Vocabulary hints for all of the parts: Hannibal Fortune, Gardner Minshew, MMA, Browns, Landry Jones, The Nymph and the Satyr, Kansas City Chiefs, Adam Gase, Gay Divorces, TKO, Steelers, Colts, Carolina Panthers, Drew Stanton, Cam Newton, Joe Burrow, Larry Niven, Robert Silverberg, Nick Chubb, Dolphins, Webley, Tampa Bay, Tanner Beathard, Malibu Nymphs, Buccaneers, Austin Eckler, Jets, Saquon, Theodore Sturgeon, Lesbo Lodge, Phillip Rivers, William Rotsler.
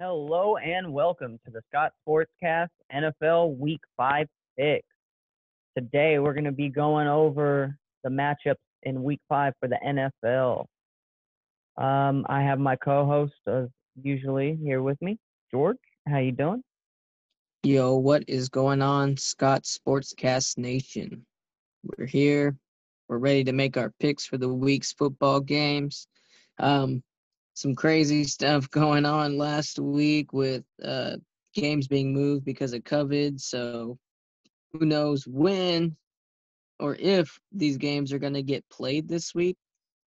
Hello and welcome to the Scott Sportscast NFL Week 5 picks. Today we're going to be going over the matchups in Week 5 for the NFL. I have my co-host as usually here with me, George. How you doing? Yo, what is going on, Scott Sportscast Nation? We're here. We're ready to make our picks for the week's football games. Some crazy stuff going on last week with games being moved because of COVID. So who knows when or if these games are going to get played this week.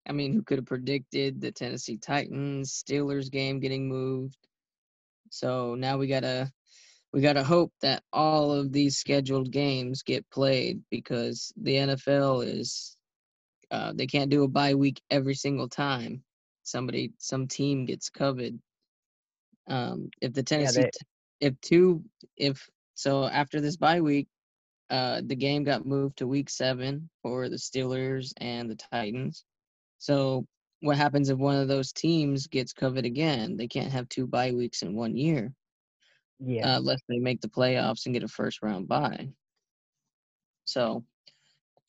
I mean, who could have predicted the Tennessee Titans, Steelers game getting moved? So now we gotta hope that all of these scheduled games get played because the NFL is they can't do a bye week every single time. Some team gets COVID. So after this bye week, the game got moved to week 7 for the Steelers and the Titans. So what happens if one of those teams gets COVID again? They can't have 2 bye weeks in 1 year. Yeah. Unless they make the playoffs and get a first round bye. So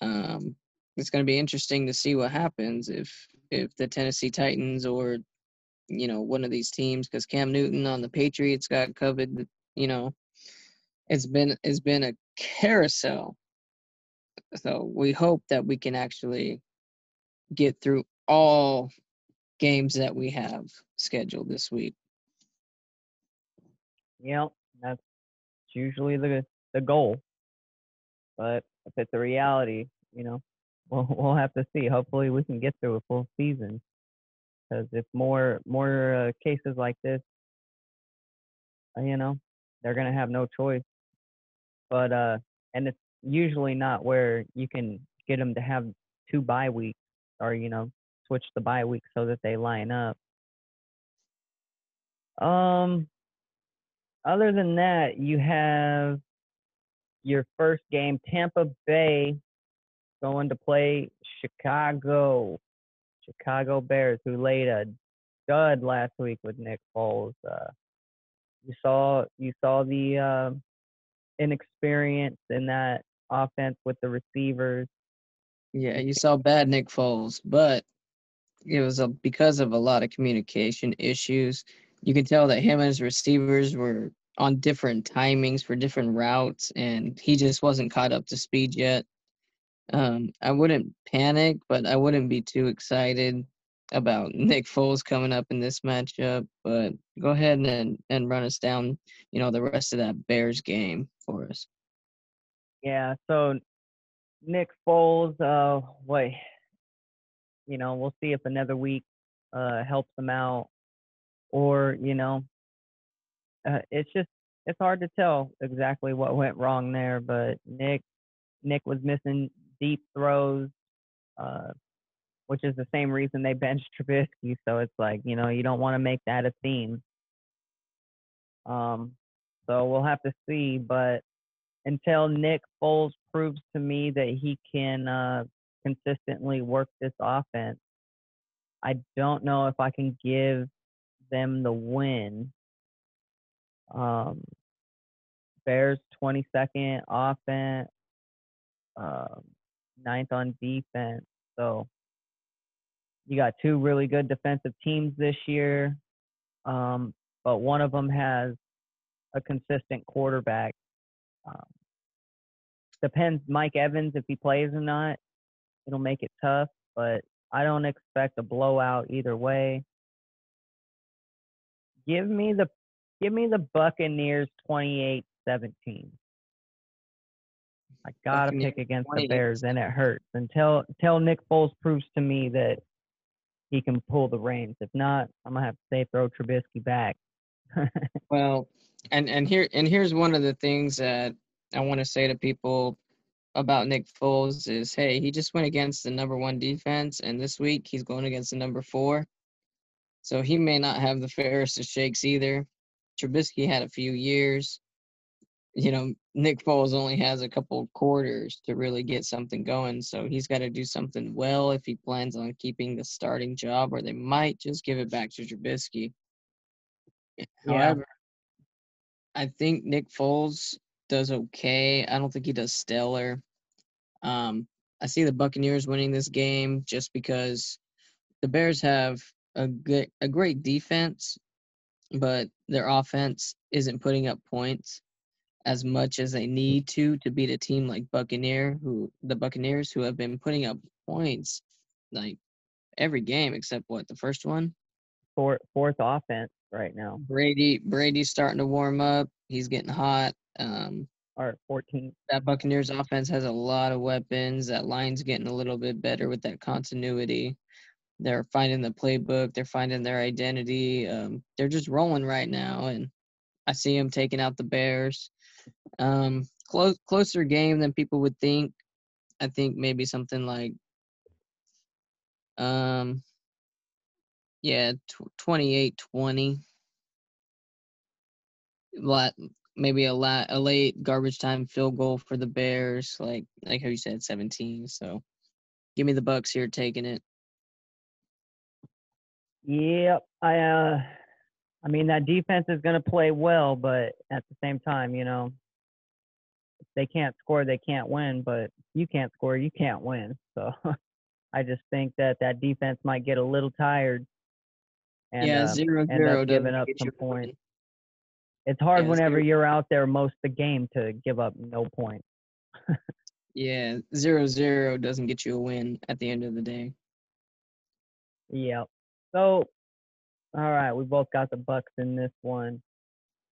it's going to be interesting to see what happens if the Tennessee Titans or, you know, one of these teams, because Cam Newton on the Patriots got COVID, you know, it's been a carousel. So we hope that we can actually get through all games that we have scheduled this week. Yeah, that's usually the goal. But if it's a reality, you know, We'll have to see. Hopefully, we can get through a full season. Because if more cases like this, you know, they're gonna have no choice. But and it's usually not where you can get them to have 2 bye weeks, or you know, switch the bye week so that they line up. Other than that, you have your first game, Tampa Bay, going to play Chicago Bears, who laid a dud last week with Nick Foles. You saw the inexperience in that offense with the receivers. Yeah, you saw bad Nick Foles, but it was because of a lot of communication issues. You could tell that him and his receivers were on different timings for different routes, and he just wasn't caught up to speed yet. I wouldn't panic, but I wouldn't be too excited about Nick Foles coming up in this matchup. But go ahead and run us down, you know, the rest of that Bears game for us. Yeah, so Nick Foles, you know, we'll see if another week helps him out, or, you know, it's hard to tell exactly what went wrong there, but Nick was missing deep throws, which is the same reason they benched Trubisky. So it's like, you know, you don't want to make that a theme. So we'll have to see. But until Nick Foles proves to me that he can consistently work this offense, I don't know if I can give them the win. Bears 22nd offense. 9th on defense. So you got 2 really good defensive teams this year, but one of them has a consistent quarterback. Depends Mike Evans if he plays or not. It'll make it tough, but I don't expect a blowout either way. Give me the Buccaneers 28-17. I gotta pick against the Bears, and it hurts. Until Nick Foles proves to me that he can pull the reins. If not, I'm gonna have to say throw Trubisky back. Well, here's one of the things that I want to say to people about Nick Foles is, hey, he just went against the number 1 defense, and this week he's going against the number 4. So he may not have the fairest of shakes either. Trubisky had a few years. You know, Nick Foles only has a couple quarters to really get something going, so he's got to do something well if he plans on keeping the starting job, or they might just give it back to Trubisky. However, I think Nick Foles does okay. I don't think he does stellar. I see the Buccaneers winning this game just because the Bears have a great defense, but their offense isn't putting up points as much as they need to beat a team like the Buccaneers, who have been putting up points like every game except the first one? Fourth offense right now. Brady's starting to warm up. He's getting hot. Or 14. That Buccaneers offense has a lot of weapons. That line's getting a little bit better with that continuity. They're finding the playbook. They're finding their identity. They're just rolling right now, and I see them taking out the Bears. Closer game than people would think. I think maybe something like 28-20. Maybe a late garbage time field goal for the Bears, like how you said, 17. So give me the Bucks here taking it. Yep. I mean, that defense is going to play well, but at the same time, if they can't score, they can't win, but you can't score, you can't win. So I just think that defense might get a little tired and end up giving up some points. It's hard whenever you're out there most of the game to give up no points. 0-0 doesn't get you a win at the end of the day. Yep. So – all right, we both got the Bucks in this one.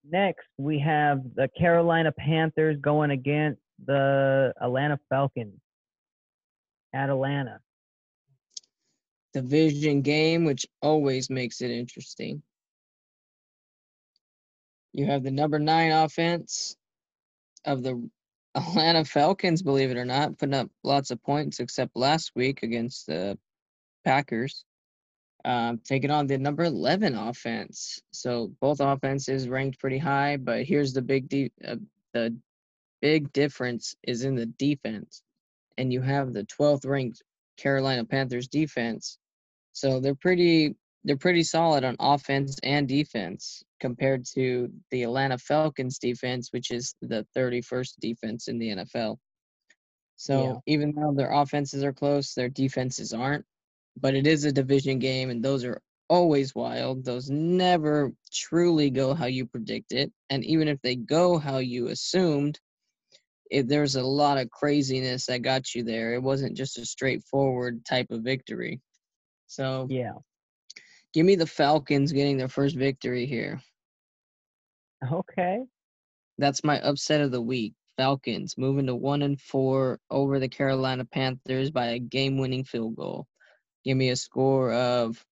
Next, we have the Carolina Panthers going against the Atlanta Falcons at Atlanta. Division game, which always makes it interesting. You have the number 9 offense of the Atlanta Falcons, believe it or not, putting up lots of points except last week against the Packers. Taking on the number 11 offense. So both offenses ranked pretty high, but here's the big difference is in the defense. And you have the 12th ranked Carolina Panthers defense. So they're pretty solid on offense and defense compared to the Atlanta Falcons defense, which is the 31st defense in the NFL. So even though their offenses are close, their defenses aren't. But it is a division game, and those are always wild. Those never truly go how you predict it. And even if they go how you assumed, there's a lot of craziness that got you there. It wasn't just a straightforward type of victory. So, give me the Falcons getting their first victory here. Okay. That's my upset of the week. Falcons moving to 1-4 over the Carolina Panthers by a game-winning field goal. Give me a score of,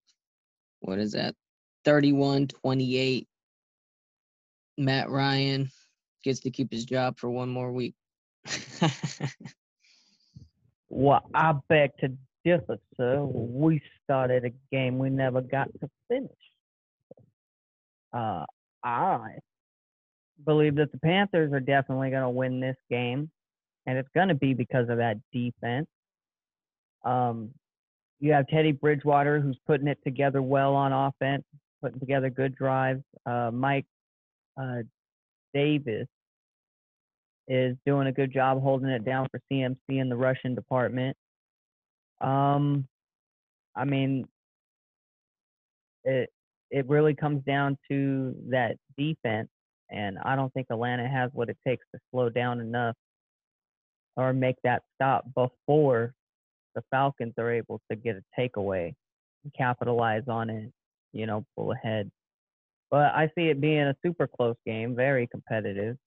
31-28. Matt Ryan gets to keep his job for one more week. Well, I beg to differ, sir. We started a game we never got to finish. I believe that the Panthers are definitely going to win this game, and it's going to be because of that defense. You have Teddy Bridgewater, who's putting it together well on offense, putting together good drives. Mike Davis is doing a good job holding it down for CMC in the rushing department. I mean, it really comes down to that defense, and I don't think Atlanta has what it takes to slow down enough or make that stop before the Falcons are able to get a takeaway and capitalize on it, pull ahead. But I see it being a super close game, very competitive.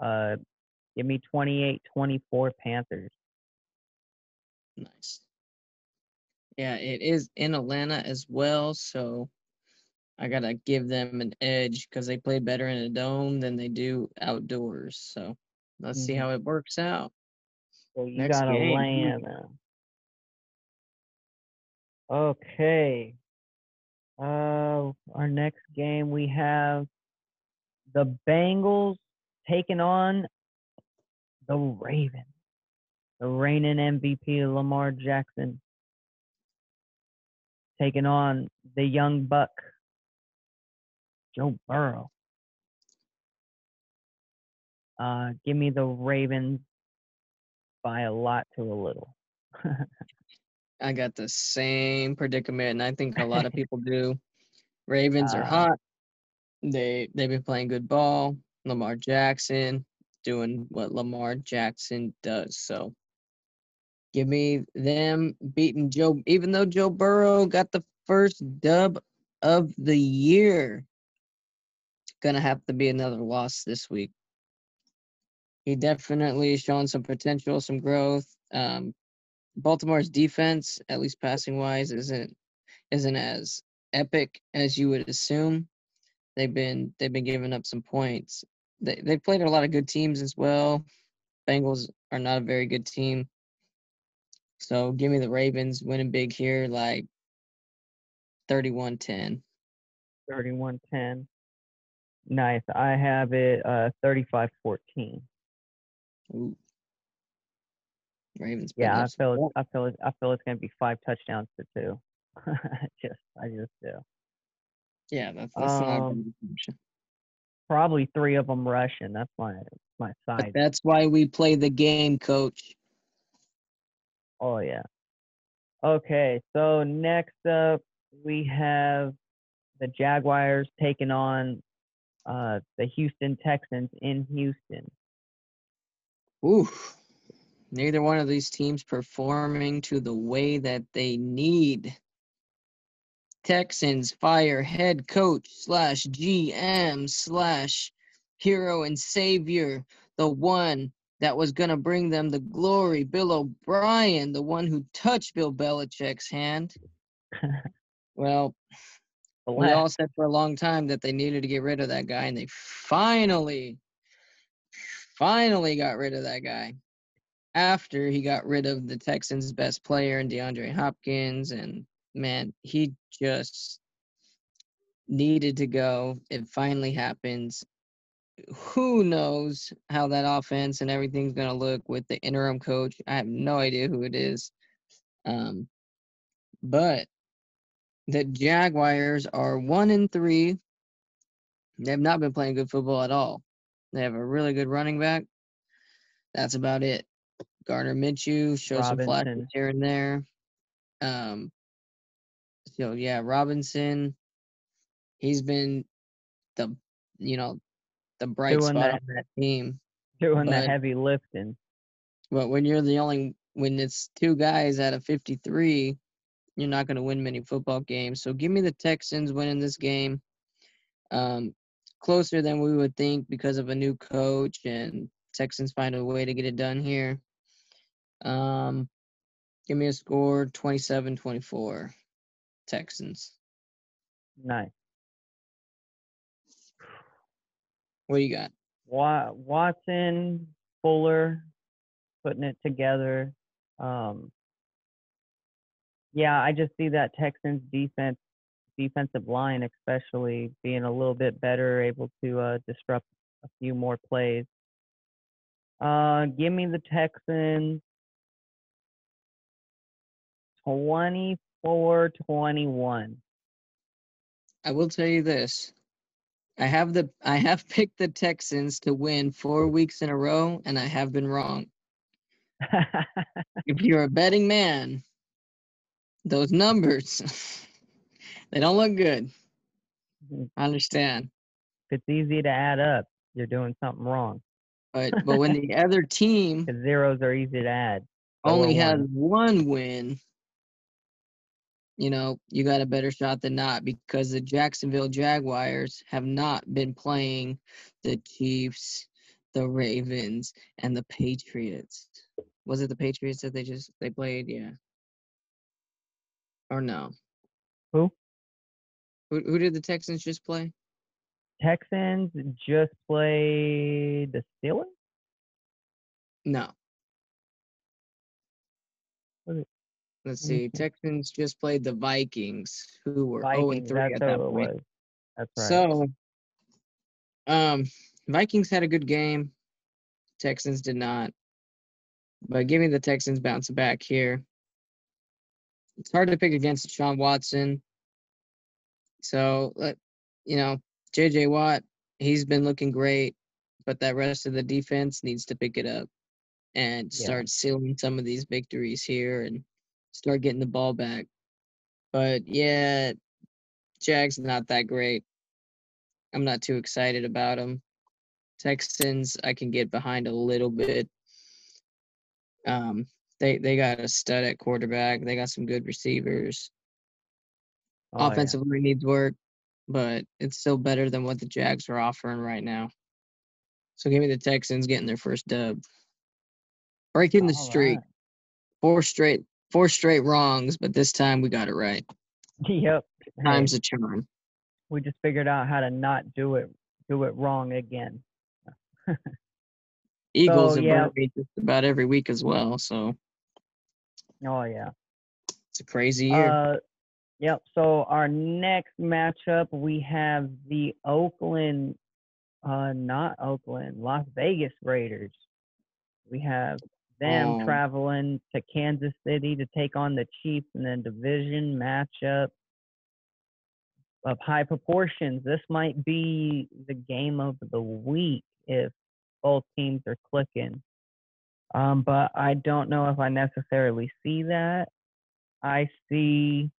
Give me 28-24 Panthers. Nice. Yeah, it is in Atlanta as well, so I got to give them an edge because they play better in a dome than they do outdoors. So let's see how it works out. Well, you got Atlanta. Okay. Our next game, we have the Bengals taking on the Ravens. The reigning MVP, Lamar Jackson, taking on the young buck, Joe Burrow. Give me the Ravens by a lot to a little. I got the same predicament, and I think a lot of people do. Ravens are hot. They've been playing good ball. Lamar Jackson doing what Lamar Jackson does. So give me them beating Joe, even though Joe Burrow got the first dub of the year. Going to have to be another loss this week. He definitely is showing some potential, some growth. Baltimore's defense, at least passing-wise, isn't as epic as you would assume. They've been giving up some points. They played a lot of good teams as well. Bengals are not a very good team. So give me the Ravens winning big here, like 31-10. 31-10. Nice. I have it 35-14. Ooh. Ravens. Yeah, I feel it's gonna be 5 touchdowns to 2. I just do. Yeah, that's not probably 3 of them rushing. That's my side. But that's why we play the game, coach. Oh yeah. Okay, so next up we have the Jaguars taking on the Houston Texans in Houston. Ooh. Neither one of these teams performing to the way that they need. Texans fire head coach / GM / hero and savior, the one that was going to bring them the glory, Bill O'Brien, the one who touched Bill Belichick's hand. Well, we all said for a long time that they needed to get rid of that guy, and they finally got rid of that guy. After he got rid of the Texans' best player and DeAndre Hopkins, and man, he just needed to go. It finally happens. Who knows how that offense and everything's going to look with the interim coach? I have no idea who it is. But the Jaguars are 1-3. They have not been playing good football at all. They have a really good running back. That's about it. Gardner Minshew shows some flashes here and there. Robinson. He's been the bright spot on that team. Doing the heavy lifting. But when you're when it's 2 guys out of 53, you're not going to win many football games. So give me the Texans winning this game. Closer than we would think because of a new coach, and Texans find a way to get it done here. Give me a score, 27-24, Texans. Nice. What do you got? Watson, Fuller, putting it together. I just see that Texans defensive line especially being a little bit better, able to disrupt a few more plays. Give me the Texans 24-21. I will tell you this. I have picked the Texans to win 4 weeks in a row, and I have been wrong. If you're a betting man, those numbers, they don't look good. I understand. It's easy to add up. You're doing something wrong. But when the other team – zeros are easy to add. Only has one win, you got a better shot than not, because the Jacksonville Jaguars have not been playing the Chiefs, the Ravens, and the Patriots. Was it the Patriots that they played? Yeah. Or no? Who? Who did the Texans just play? Texans just played the Steelers? No. Let's see. Texans just played the Vikings, who were 0-3 at that point. That's right. So, Vikings had a good game. Texans did not. But giving the Texans bounce back here. It's hard to pick against Deshaun Watson. So, J.J. Watt, he's been looking great, but that rest of the defense needs to pick it up and start sealing some of these victories here and start getting the ball back. But, yeah, Jags not that great. I'm not too excited about them. Texans, I can get behind a little bit. They got a stud at quarterback. They got some good receivers. Offensively needs work, but it's still better than what the Jags are offering right now. So give me the Texans getting their first dub. Breaking the streak. Right. Four straight wrongs, but this time we got it right. Yep. Time's a charm. We just figured out how to not do it wrong again. Eagles have been just about every week as well, so. Oh, yeah. It's a crazy year. Yep, so our next matchup, we have the Las Vegas Raiders. We have them traveling to Kansas City to take on the Chiefs in a division matchup of high proportions. This might be the game of the week if both teams are clicking. But I don't know if I necessarily see that. I see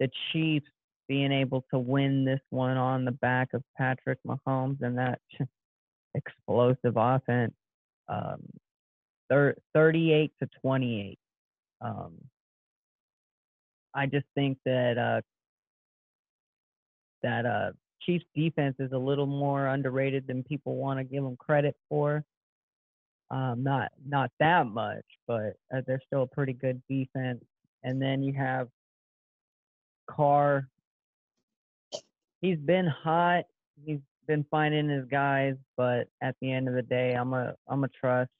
the Chiefs being able to win this one on the back of Patrick Mahomes and that explosive offense, 38-28. I just think that that Chiefs defense is a little more underrated than people want to give them credit for. Not that much, but they're still a pretty good defense. And then you have Carr. He's been hot. He's been finding his guys, but at the end of the day, I'm a trust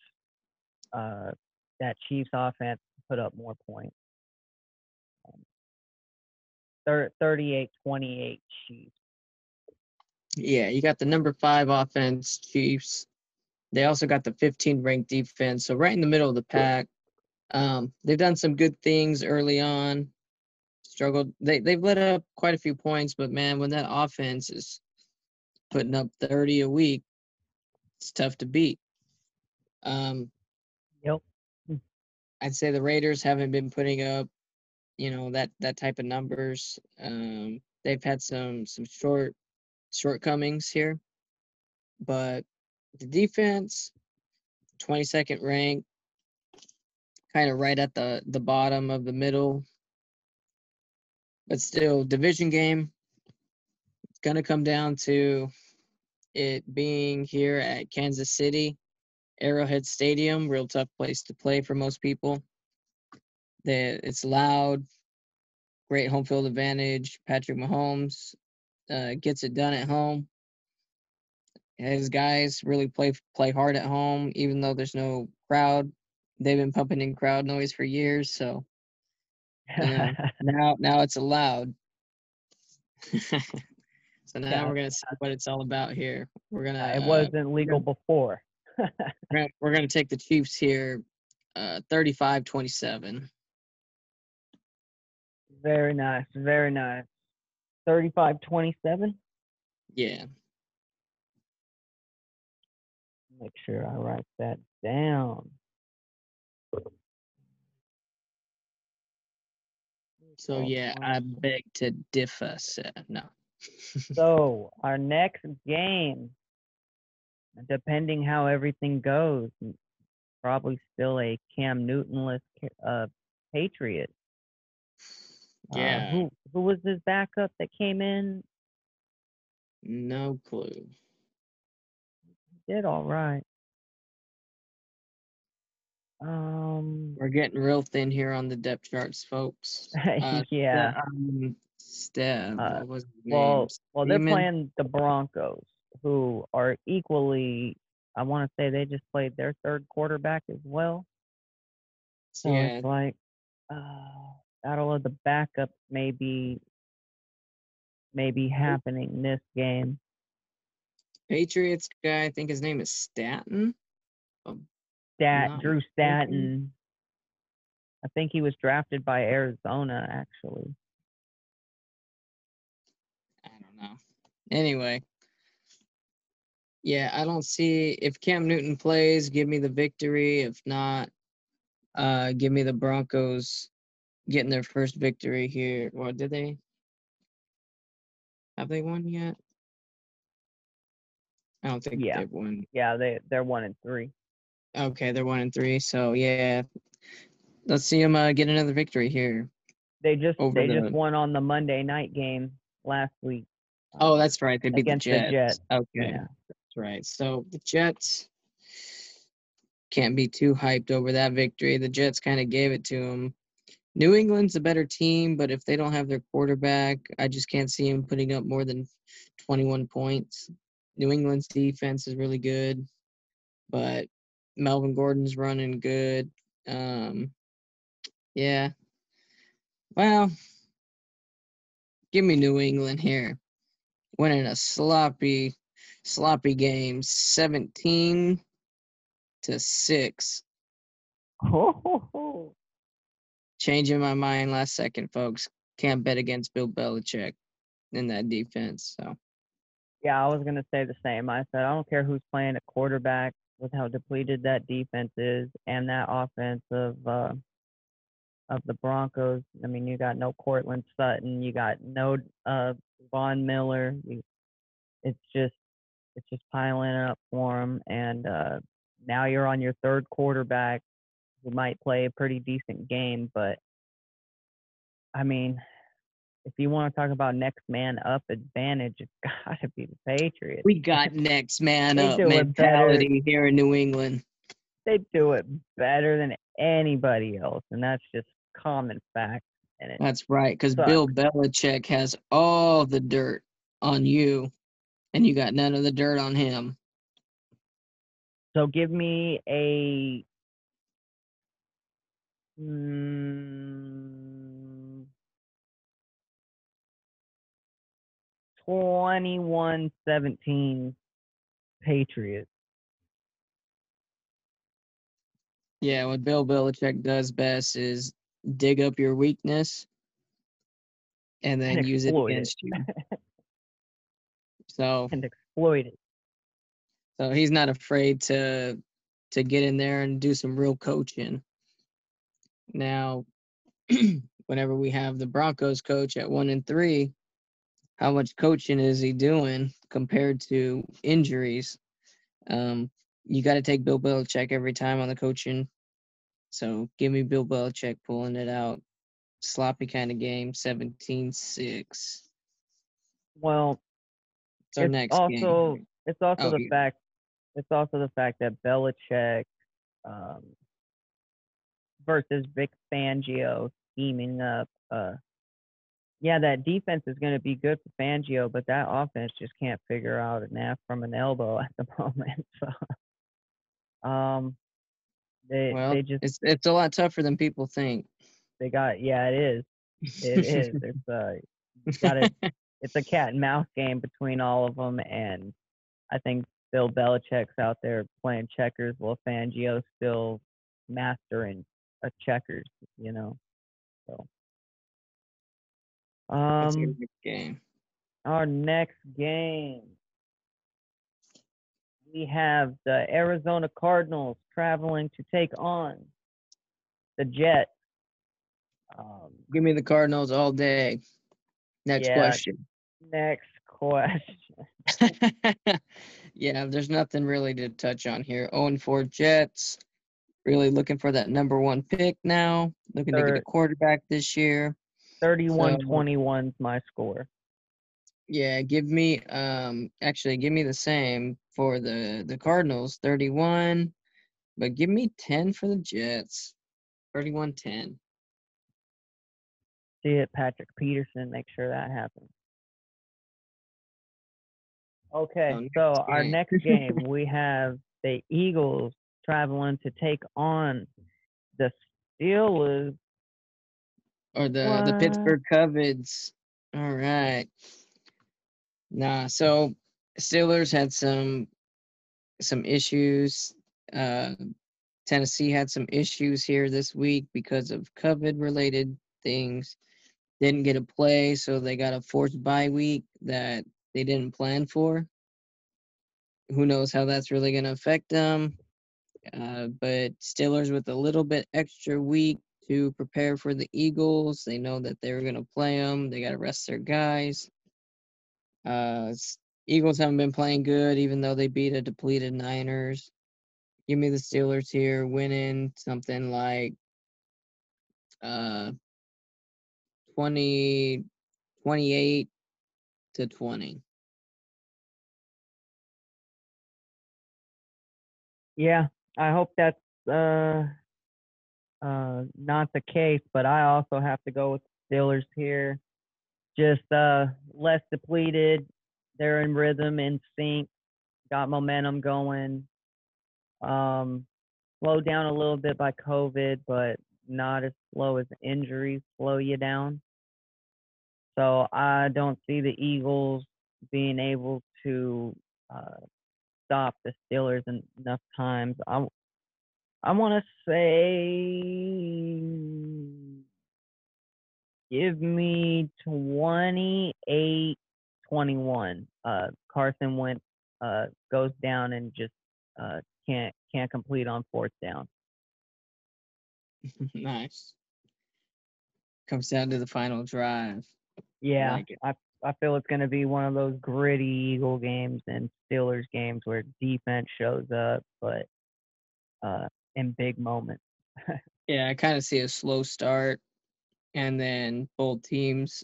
that Chiefs offense to put up more points. 38-28 Chiefs. Yeah, you got the number 5 offense, Chiefs. They also got the 15th-ranked defense, so right in the middle of the pack. They've done some good things early on. Struggled. They've let up quite a few points, but, man, when that offense is putting up 30 a week, it's tough to beat. Yep. I'd say the Raiders haven't been putting up, that type of numbers. They've had some shortcomings here, but the defense, 22nd ranked, kind of right at the bottom of the middle, but still division game. It's going to come down to it being here at Kansas City, Arrowhead Stadium, real tough place to play for most people. It's loud, great home field advantage. Patrick Mahomes gets it done at home. His guys really play hard at home, even though there's no crowd. They've been pumping in crowd noise for years, so now it's allowed. So now we're gonna see what it's all about here. It wasn't legal before. We're gonna take the Chiefs here, 35-27. Very nice, very nice. 35-27? Yeah. Make sure I write that down. So, yeah, I beg to differ, sir. No. So, our next game, depending how everything goes, probably still a Cam Newton-less Patriot. Yeah. Who was his backup that came in? No clue. He did all right. We're getting real thin here on the depth charts, folks. Yeah. Steph. They're playing the Broncos, who are equally. I want to say they just played their third quarterback as well. So it's like battle of the backups maybe happening this game. Patriots guy, I think his name is Stanton. Drew Stanton. I think he was drafted by Arizona, actually. I don't know. Anyway, Yeah, I don't see – if Cam Newton plays, give me the victory. If not, give me the Broncos getting their first victory here. Or did they – have they won yet? I don't think they've won. Yeah, they're 1-3. Okay, they're 1-3. So, yeah, let's see them get another victory here. They just won on the Monday night game last week. Oh, that's right. They beat the Jets. Okay, yeah. That's right. So the Jets can't be too hyped over that victory. The Jets kind of gave it to them. New England's a better team, but if they don't have their quarterback, I just can't see them putting up more than 21 points. New England's defense is really good, but Melvin Gordon's running good. Yeah. Well, give me New England here. Winning a sloppy game, 17-6. Oh. Changing my mind last second, folks. Can't bet against Bill Belichick in that defense. So. Yeah, I was going to say the same. I said, I don't care who's playing at quarterback with how depleted that defense is and that offense of the Broncos. I mean, you got no Cortland Sutton. You got no Von Miller. It's just piling up for him. And now you're on your third quarterback who might play a pretty decent game. But, I mean, if you want to talk about next man up advantage, it's got to be the Patriots. We got next man up mentality here in New England. They do it better than anybody else, and that's just common fact. That's right, because Bill Belichick has all the dirt on you, and you got none of the dirt on him. So give me a – 21-17 Patriots. Yeah, what Bill Belichick does best is dig up your weakness and then use it against you. So and exploit it. So he's not afraid to get in there and do some real coaching. Now, whenever we have the Broncos coach at 1-3, how much coaching is he doing compared to injuries? You got to take Bill Belichick every time on the coaching. So give me Bill Belichick pulling it out. Sloppy kind of game, 17-6. Well, it's also the fact that Belichick versus Vic Fangio scheming up that defense is going to be good for Fangio, but that offense just can't figure out an F from an elbow at the moment. So, it's a lot tougher than people think. They got it is. It's a cat and mouse game between all of them, and I think Bill Belichick's out there playing checkers while Fangio's still mastering a checkers. You know, so. Our next game, we have the Arizona Cardinals traveling to take on the Jets. Give me the Cardinals all day. Next question. Yeah, there's nothing really to touch on here. 0-4 Jets, really looking for that number one pick now, looking to get a quarterback this year. 31-21 is my score. Yeah, give me the same for the Cardinals, 31, but give me 10 for the Jets, 31-10. See it, Patrick Peterson, make sure that happens. Okay, our next game, we have the Eagles traveling to take on the Steelers. Or the Pittsburgh Covets. All right. Nah, so Steelers had some issues. Tennessee had some issues here this week because of COVID-related things. Didn't get a play, so they got a forced bye week that they didn't plan for. Who knows how that's really going to affect them. But Steelers with a little bit extra week to prepare for the Eagles. They know that they're going to play them. They got to rest their guys. Eagles haven't been playing good, even though they beat a depleted Niners. Give me the Steelers here, winning something like 28-20. Yeah, I hope that's not the case, but I also have to go with the Steelers here. Just less depleted. They're in rhythm, in sync, got momentum going. Slowed down a little bit by COVID, but not as slow as injuries slow you down. So I don't see the Eagles being able to stop the Steelers enough times. I want to say give me 28-21. Carson Wentz goes down and just can't complete on fourth down. Nice. Comes down to the final drive. Yeah, I feel it's going to be one of those gritty Eagle games and Steelers games where defense shows up, but in big moments. Yeah, I kind of see a slow start, and then both teams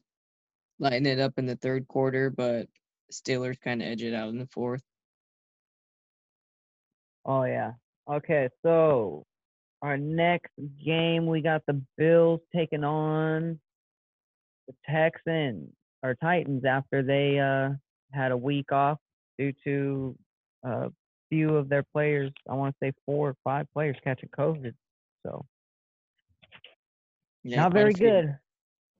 lighten it up in the third quarter, but Steelers kind of edge it out in the fourth. Oh, yeah. Okay, so our next game, we got the Bills taking on the Texans, or Titans, after they had a week off due to a few of their players, I want to say 4 or 5 players catching COVID. So, yeah, not very good.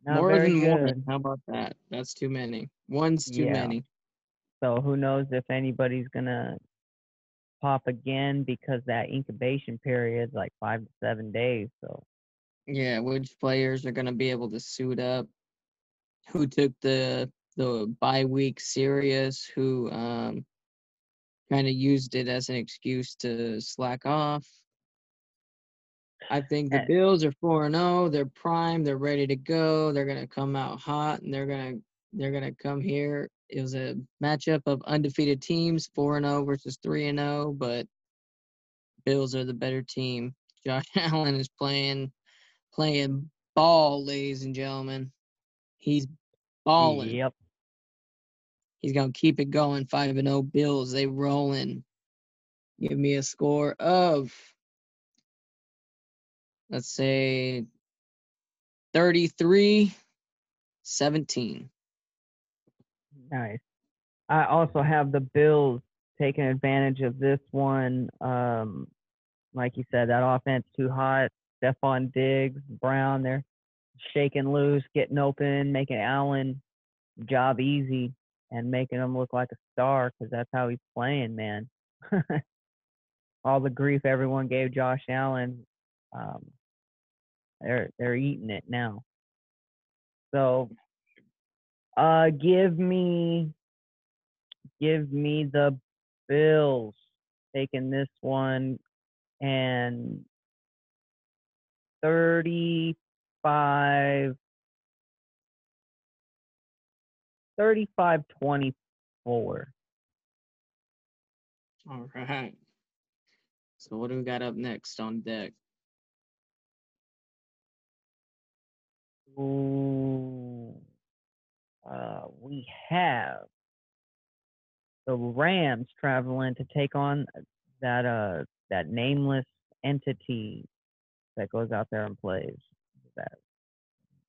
More than one. How about that? That's too many. One's too many. So, who knows if anybody's going to pop again, because that incubation period is like 5 to 7 days. So yeah, which players are going to be able to suit up, who took the bye week serious, who kind of used it as an excuse to slack off. I think the Bills are 4-0. They're primed. They're ready to go. They're going to come out hot, and they're going to come here. It was a matchup of undefeated teams, 4-0 versus 3-0, but Bills are the better team. Josh Allen is playing ball, ladies and gentlemen. He's balling. Yep. He's going to keep it going. 5-0 Bills, they rolling. Give me a score of, let's say, 33-17. Nice. I also have the Bills taking advantage of this one. Like you said, that offense too hot. Stephon Diggs, Brown, they're shaking loose, getting open, making Allen's job easy and making him look like a star, because that's how he's playing, man. All the grief everyone gave Josh Allen, they're eating it now. So give me the Bills taking this one, and 35-24. All right. So what do we got up next on deck? Ooh. We have the Rams traveling to take on that nameless entity that goes out there and plays.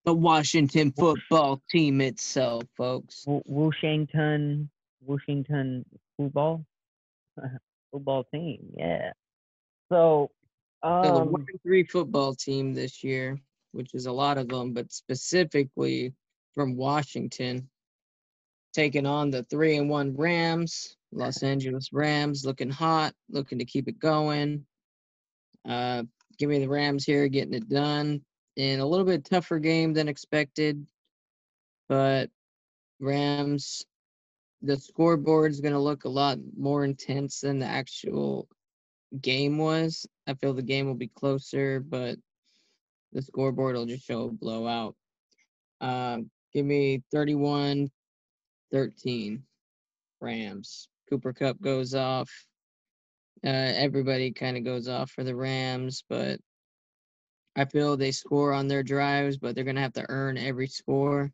The Washington football team itself, folks. Washington football team, yeah. So, the 1-3 football team this year, which is a lot of them, but specifically from Washington, taking on the 3-1 Rams. Los Angeles Rams looking hot, looking to keep it going. Give me the Rams here, getting it done in a little bit tougher game than expected. But Rams the scoreboard's going to look a lot more intense than the actual game was. I feel the game will be closer, but the scoreboard will just show a blowout. Give me 31-13 Rams. Cooper Kupp goes off. Everybody kind of goes off for the Rams, but I feel they score on their drives, but they're going to have to earn every score.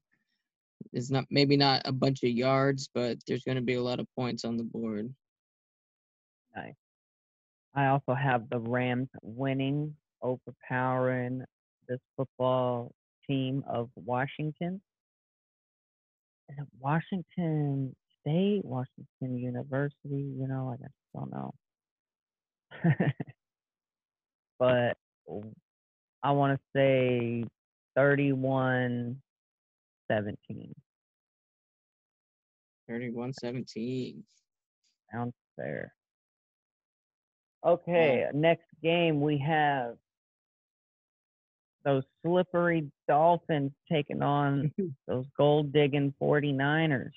It's not maybe not a bunch of yards, but there's going to be a lot of points on the board. Nice. I also have the Rams winning, overpowering this football team of Washington. And Washington State, Washington University, you know, I just don't know. But I want to say 31-17. 31-17. Sounds fair. Okay, next game we have those slippery Dolphins taking on those gold-digging 49ers.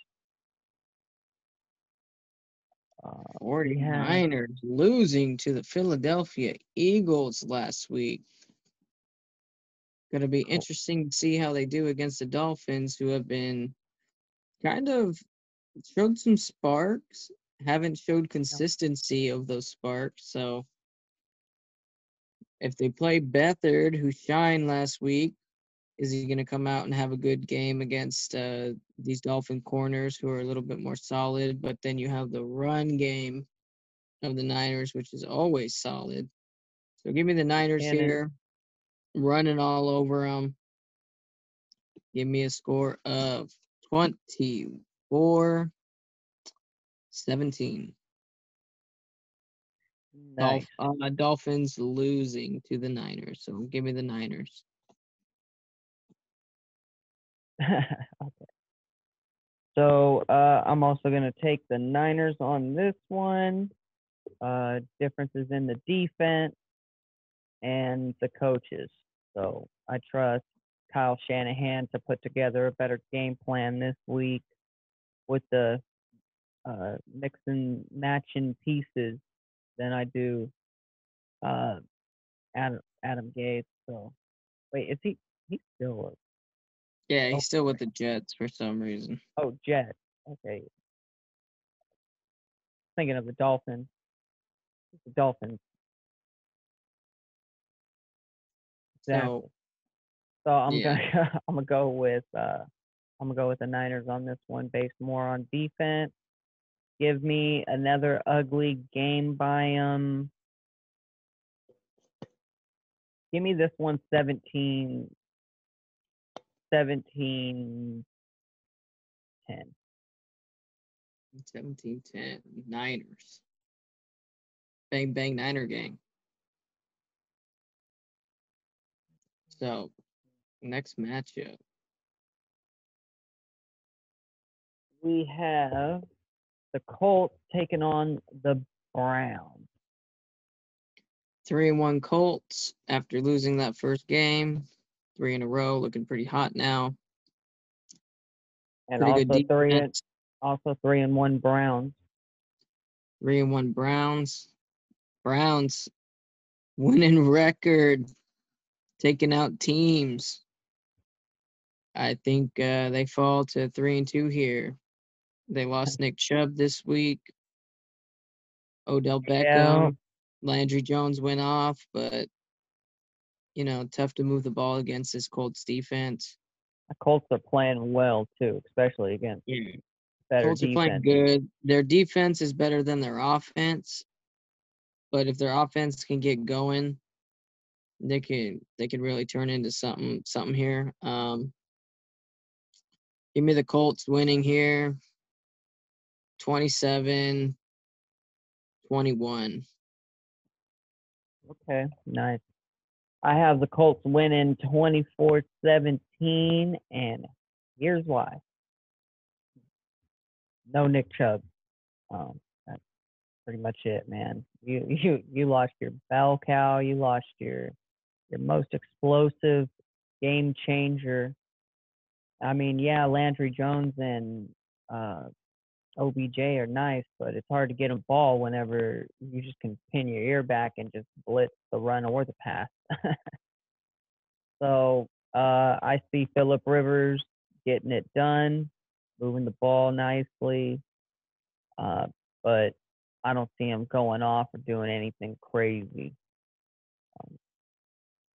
49ers losing to the Philadelphia Eagles last week. Going to be interesting to see how they do against the Dolphins, who have been kind of showed some sparks, haven't showed consistency of those sparks. So if they play Beathard, who shined last week, is he going to come out and have a good game against these Dolphin corners, who are a little bit more solid? But then you have the run game of the Niners, which is always solid. So give me the Niners here. Running all over them. Give me a score of 24-17. Nice. Dolphins losing to the Niners, so give me the Niners. Okay. So I'm also going to take the Niners on this one. Differences in the defense and the coaches. So I trust Kyle Shanahan to put together a better game plan this week with the mix and matching pieces than I do Adam Gase. So wait, is he's still with? Yeah, he's still with the Jets for some reason. Oh, Jets. Okay. Thinking of the Dolphins. The Dolphins. Exactly. So I'm gonna go with the Niners on this one, based more on defense. Give me another ugly game by them. Give me this one 17-10. 17-10 Niners. Bang bang Niner gang. So, next matchup. We have the Colts taking on the Browns. 3-1 Colts after losing that first game. 3 in a row, looking pretty hot now. And pretty also 3-1 Browns. 3-1 Browns. Browns winning record. Taking out teams. I think they fall to 3-2 here. They lost Nick Chubb this week. Odell Beckham. Yeah. Landry Jones went off, but, you know, tough to move the ball against this Colts defense. The Colts are playing well, too, especially against better Colts defense. Colts are playing good. Their defense is better than their offense, but if their offense can get going, They can really turn into something here. Give me the Colts winning here, 27-21. Okay, nice. I have the Colts winning 24-17, and here's why. No Nick Chubb. That's pretty much it, man. You lost your bell cow. You lost your most explosive game changer. I mean, yeah, Landry Jones and OBJ are nice, but it's hard to get a ball whenever you just can pin your ear back and just blitz the run or the pass. So I see Phillip Rivers getting it done, moving the ball nicely, but I don't see him going off or doing anything crazy.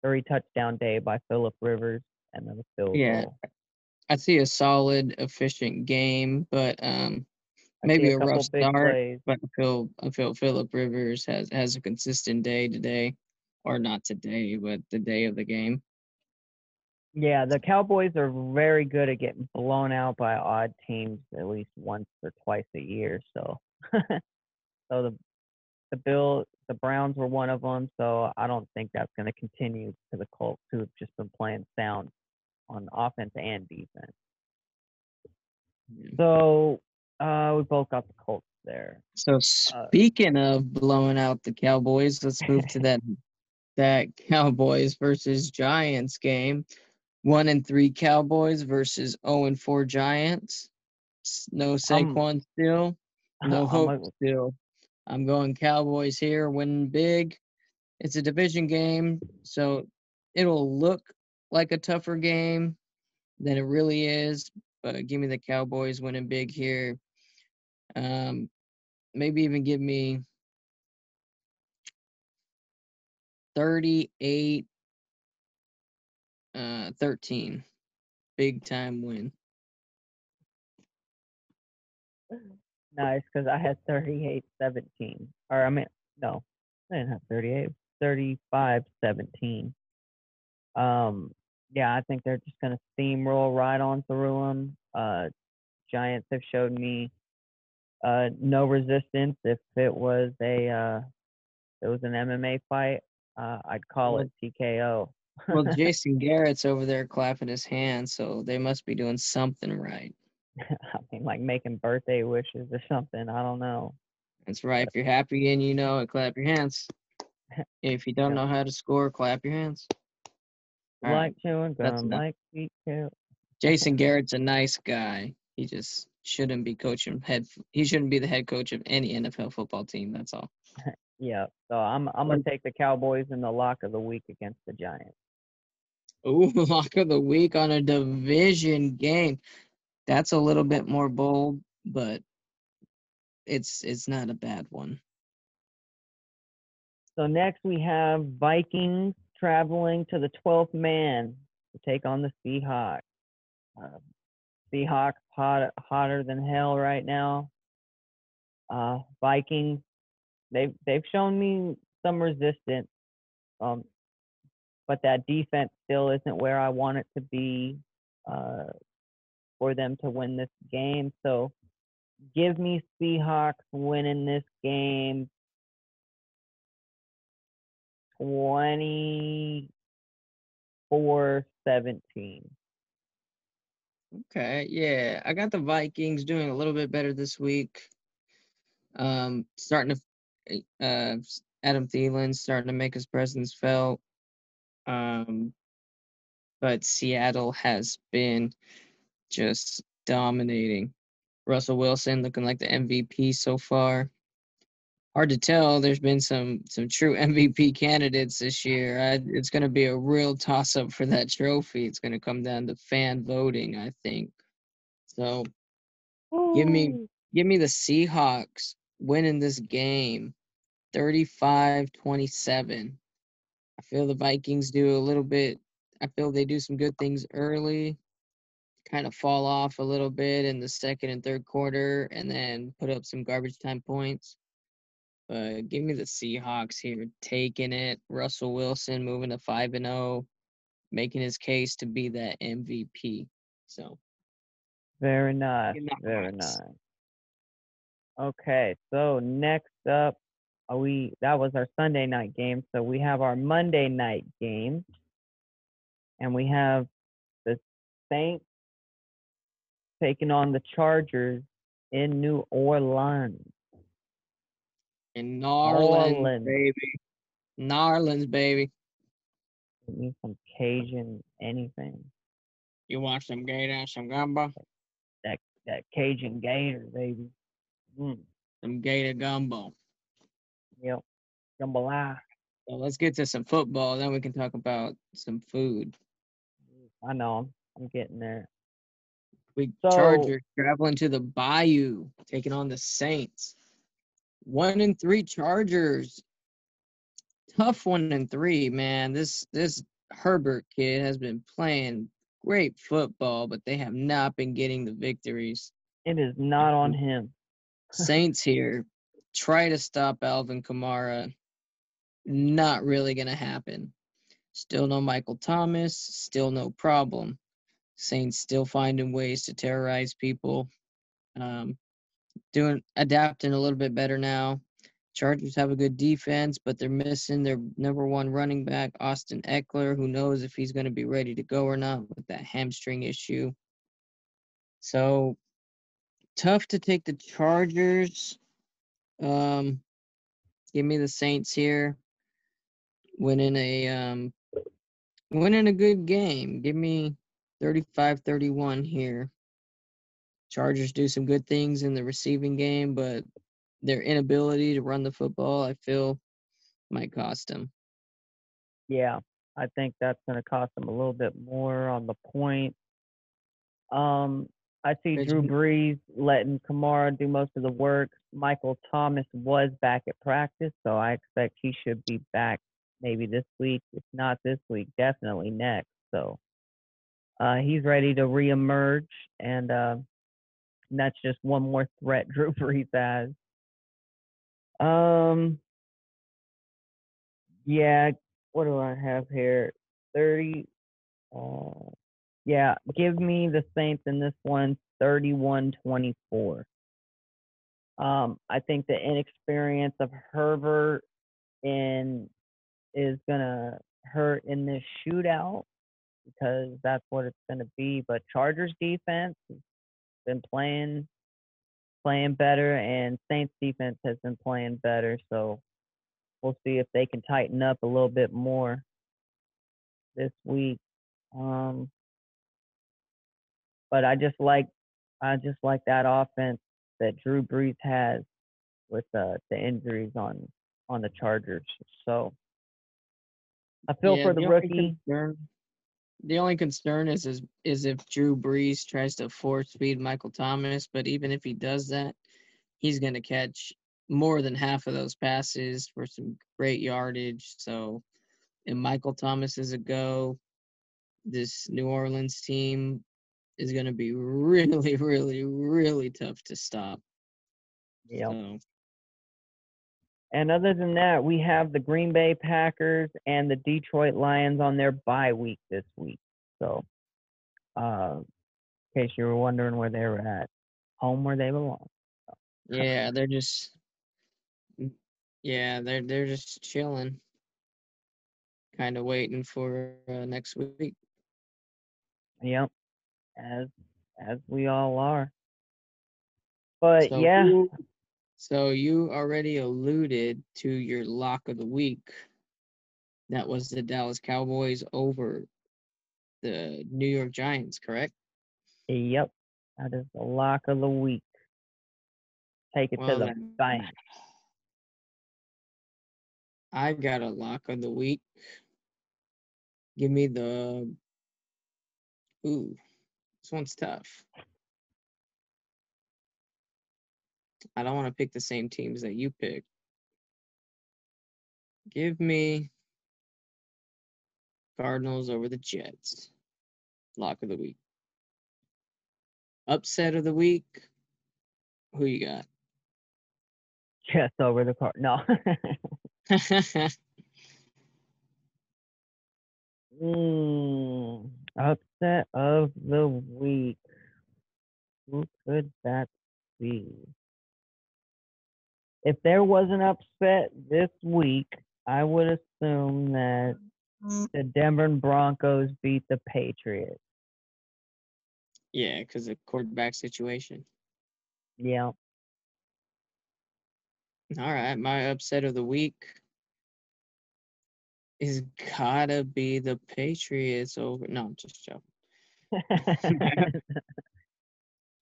3-touchdown day by Phillip Rivers, and then a field goal. I see a solid, efficient game, but maybe a rough start. Plays. But I feel Phillip Rivers has a consistent day today, or not today, but the day of the game. Yeah, the Cowboys are very good at getting blown out by odd teams at least once or twice a year. So, the Browns were one of them. So I don't think that's going to continue to the Colts, who have just been playing sound on offense and defense. So we both got the Colts there. So speaking of blowing out the Cowboys, let's move to that Cowboys versus Giants game. 1-3 Cowboys versus 0-4 Giants. No Saquon still. No hope still. I'm going Cowboys here, winning big. It's a division game, so it'll look like a tougher game than it really is. But give me the Cowboys winning big here. Maybe even give me 38-13. Big-time win. Nice, because I had 38-17. Or, I mean, no, I didn't have 38. 35-17. Yeah, I think they're just going to steamroll right on through them. Giants have showed me no resistance. If it was an MMA fight, I'd call it TKO. Well, Jason Garrett's over there clapping his hands, so they must be doing something right. I mean, like making birthday wishes or something. I don't know. That's right. If you're happy and you know it, clap your hands. If you don't know how to score, clap your hands. All right. Chewing gum, like sweet too. Jason Garrett's a nice guy. He just shouldn't be He shouldn't be the head coach of any NFL football team. That's all. Yeah. So I'm gonna take the Cowboys in the lock of the week against the Giants. Ooh, lock of the week on a division game. That's a little bit more bold, but it's not a bad one. So next we have Vikings traveling to the 12th man to take on the Seahawks. Seahawks hotter than hell right now. Vikings, they've shown me some resistance, but that defense still isn't where I want it to be for them to win this game. So give me Seahawks winning this game 24-17. Okay, yeah. I got the Vikings doing a little bit better this week. Adam Thielen's starting to make his presence felt. But Seattle has been just dominating. Russell Wilson looking like the MVP so far. Hard to tell. There's been some true MVP candidates this year. It's going to be a real toss-up for that trophy. It's going to come down to fan voting, I think. So, give me the Seahawks winning this game, 35-27. I feel the Vikings do a little bit. I feel they do some good things early, kind of fall off a little bit in the second and third quarter, and then put up some garbage time points. Give me the Seahawks here, taking it. Russell Wilson moving to 5-0, making his case to be that MVP. So, very nice, very nice. Okay, so next up, that was our Sunday night game. So we have our Monday night game, and we have the Saints taking on the Chargers in New Orleans. In Narland, baby. Narland's, baby. You need some Cajun anything. You want some gator, some gumbo? That Cajun gator, baby. Some gator gumbo. Yep. Jambalaya. So let's get to some football. Then we can talk about some food. I know. I'm getting there. Chargers traveling to the Bayou, taking on the Saints. 1-3 Chargers. Tough 1-3, man. This Herbert kid has been playing great football, but they have not been getting the victories. It is not on him. Saints here try to stop Alvin Kamara. Not really going to happen. Still no Michael Thomas. Still no problem. Saints still finding ways to terrorize people. Adapting a little bit better now. Chargers have a good defense, but they're missing their number one running back, Austin Eckler, who knows if he's going to be ready to go or not with that hamstring issue. So, tough to take the Chargers. Give me the Saints here. Winning a good game. Give me 35-31 here. Chargers do some good things in the receiving game, but their inability to run the football, I feel, might cost them. Yeah, I think that's going to cost them a little bit more on the point. I see Drew Brees letting Kamara do most of the work. Michael Thomas was back at practice, so I expect he should be back maybe this week. If not this week, definitely next. So he's ready to reemerge, and that's just one more threat Drew Brees has. What do I have here? 30. Give me the Saints in this one, 31-24. I think the inexperience of Herbert is going to hurt in this shootout because that's what it's going to be. But Chargers defense has been playing better, and Saints defense has been playing better. So we'll see if they can tighten up a little bit more this week. But I just like that offense that Drew Brees has with the injuries on the Chargers. So I feel for the rookie. The only concern is if Drew Brees tries to force feed Michael Thomas, but even if he does that, he's going to catch more than half of those passes for some great yardage. So if Michael Thomas is a go, this New Orleans team is going to be really, really, really tough to stop. Yeah. So. And other than that, we have the Green Bay Packers and the Detroit Lions on their bye week this week. So, in case you were wondering where they were at, home where they belong. So. Yeah, they're just chilling, kind of waiting for next week. Yep, as we all are. But so, yeah. So you already alluded to your lock of the week. That was the Dallas Cowboys over the New York Giants, correct? Yep. That is the lock of the week. Take it to the bank. I've got a lock of the week. Give me the – ooh, this one's tough. I don't want to pick the same teams that you picked. Give me Cardinals over the Jets. Lock of the week. Upset of the week. Who you got? Jets over the Cardinals. No. Upset of the week. Who could that be? If there was an upset this week, I would assume that the Denver Broncos beat the Patriots. Yeah, because of quarterback situation. Yeah. All right, my upset of the week is gotta be the Patriots over. No, I'm just joking.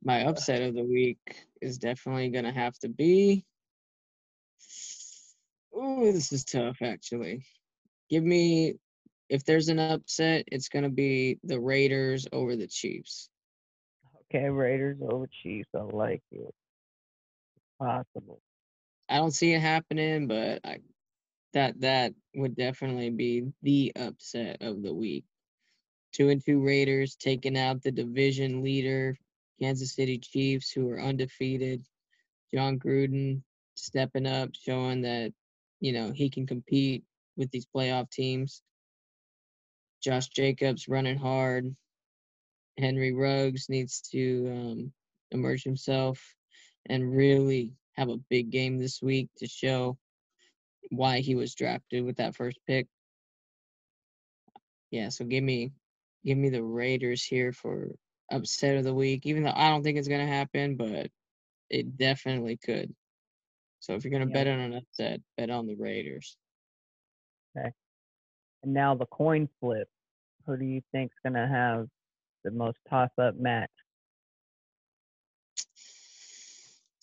My upset of the week is definitely going to have to be – oh, this is tough, actually. Give me – if there's an upset, it's going to be the Raiders over the Chiefs. Okay, Raiders over Chiefs. I like it. Possible. I don't see it happening, but that would definitely be the upset of the week. 2-2 Raiders taking out the division leader, Kansas City Chiefs, who are undefeated. John Gruden stepping up, showing that, you know, he can compete with these playoff teams. Josh Jacobs running hard. Henry Ruggs needs to immerse himself and really have a big game this week to show why he was drafted with that first pick. Yeah, so give me the Raiders here for upset of the week, even though I don't think it's going to happen, but it definitely could. So if you're going to bet on an upset, bet on the Raiders. Okay. And now the coin flip. Who do you think's going to have the most toss-up match?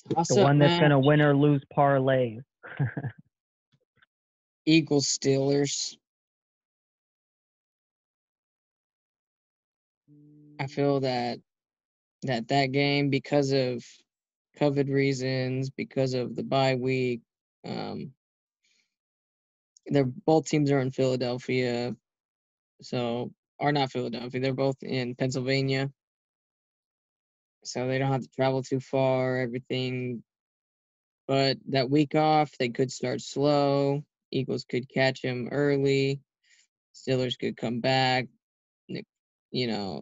The one that's going to win or lose parlays. Eagles, Steelers. I feel that game, because of COVID reasons, because of the bye week, they're both teams are in Philadelphia, so are not Philadelphia. They're both in Pennsylvania, so they don't have to travel too far. Everything, but that week off, they could start slow. Eagles could catch him early. Steelers could come back. You know,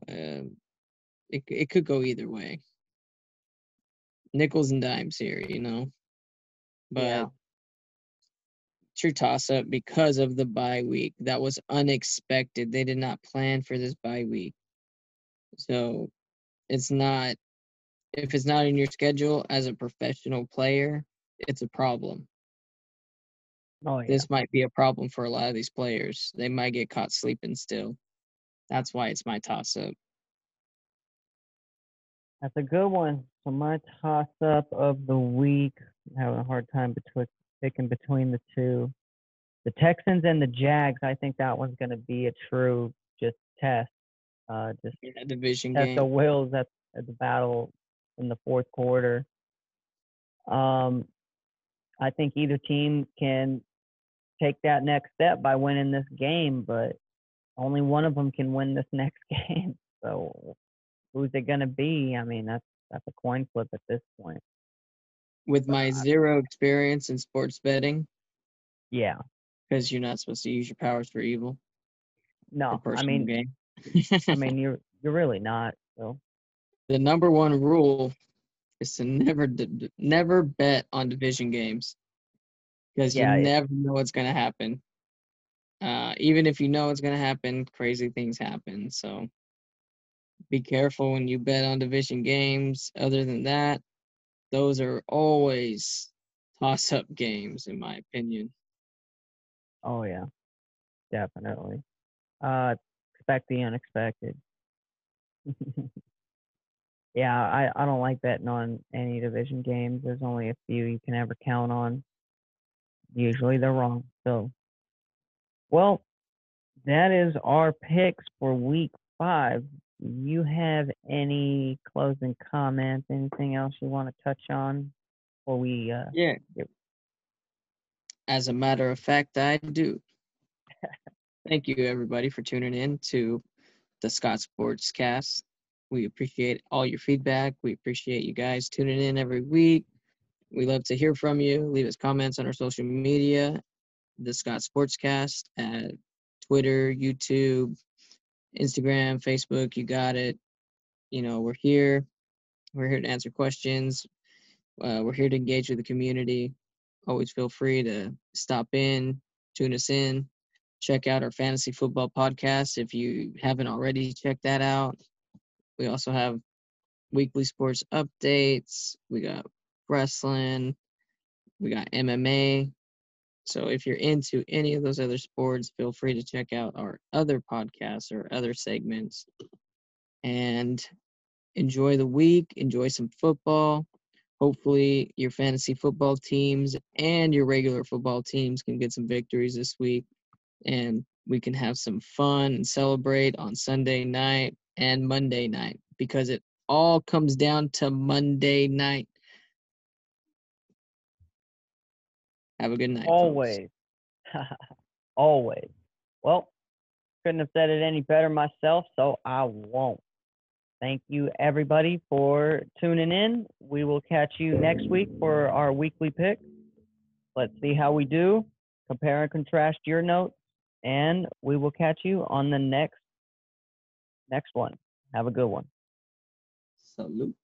it could go either way. Nickels and dimes here, you know. But true toss-up because of the bye week. That was unexpected. They did not plan for this bye week. So it's not – if it's not in your schedule as a professional player, it's a problem. Oh, yeah. This might be a problem for a lot of these players. They might get caught sleeping still. That's why it's my toss-up. That's a good one. So my toss-up of the week, I'm having a hard time picking between the two. The Texans and the Jags, I think that one's going to be a true just test. Just yeah, division test game. The wills at the battle in the fourth quarter. I think either team can take that next step by winning this game, but only one of them can win this next game. So who's it going to be? I mean, that's a coin flip at this point. With my zero experience in sports betting? Yeah. Because you're not supposed to use your powers for evil? No. I mean, you're really not. So the number one rule is to never bet on division games. Because you never know what's going to happen. Even if you know it's going to happen, crazy things happen. So be careful when you bet on division games. Other than that, those are always toss-up games, in my opinion. Oh, yeah, definitely. Expect the unexpected. Yeah, I don't like betting on any division games. There's only a few you can ever count on. Usually they're wrong, so... Well, that is our picks for week 5. Do you have any closing comments, anything else you want to touch on before we As a matter of fact, I do. Thank you, everybody, for tuning in to the Scott Sportscast. We appreciate all your feedback. We appreciate you guys tuning in every week. We love to hear from you. Leave us comments on our social media. The Scott Sportscast at Twitter, YouTube, Instagram, Facebook, you got it. You know, we're here. We're here to answer questions. We're here to engage with the community. Always feel free to stop in, tune us in, check out our fantasy football podcast if you haven't already checked that out. We also have weekly sports updates. We got wrestling. We got MMA. So if you're into any of those other sports, feel free to check out our other podcasts or other segments. And enjoy the week, enjoy some football. Hopefully your fantasy football teams and your regular football teams can get some victories this week, and we can have some fun and celebrate on Sunday night and Monday night, because it all comes down to Monday night. Have a good night. Always. Always. Well, couldn't have said it any better myself, so I won't. Thank you, everybody, for tuning in. We will catch you next week for our weekly pick. Let's see how we do. Compare and contrast your notes, and we will catch you on the next one. Have a good one. Salute.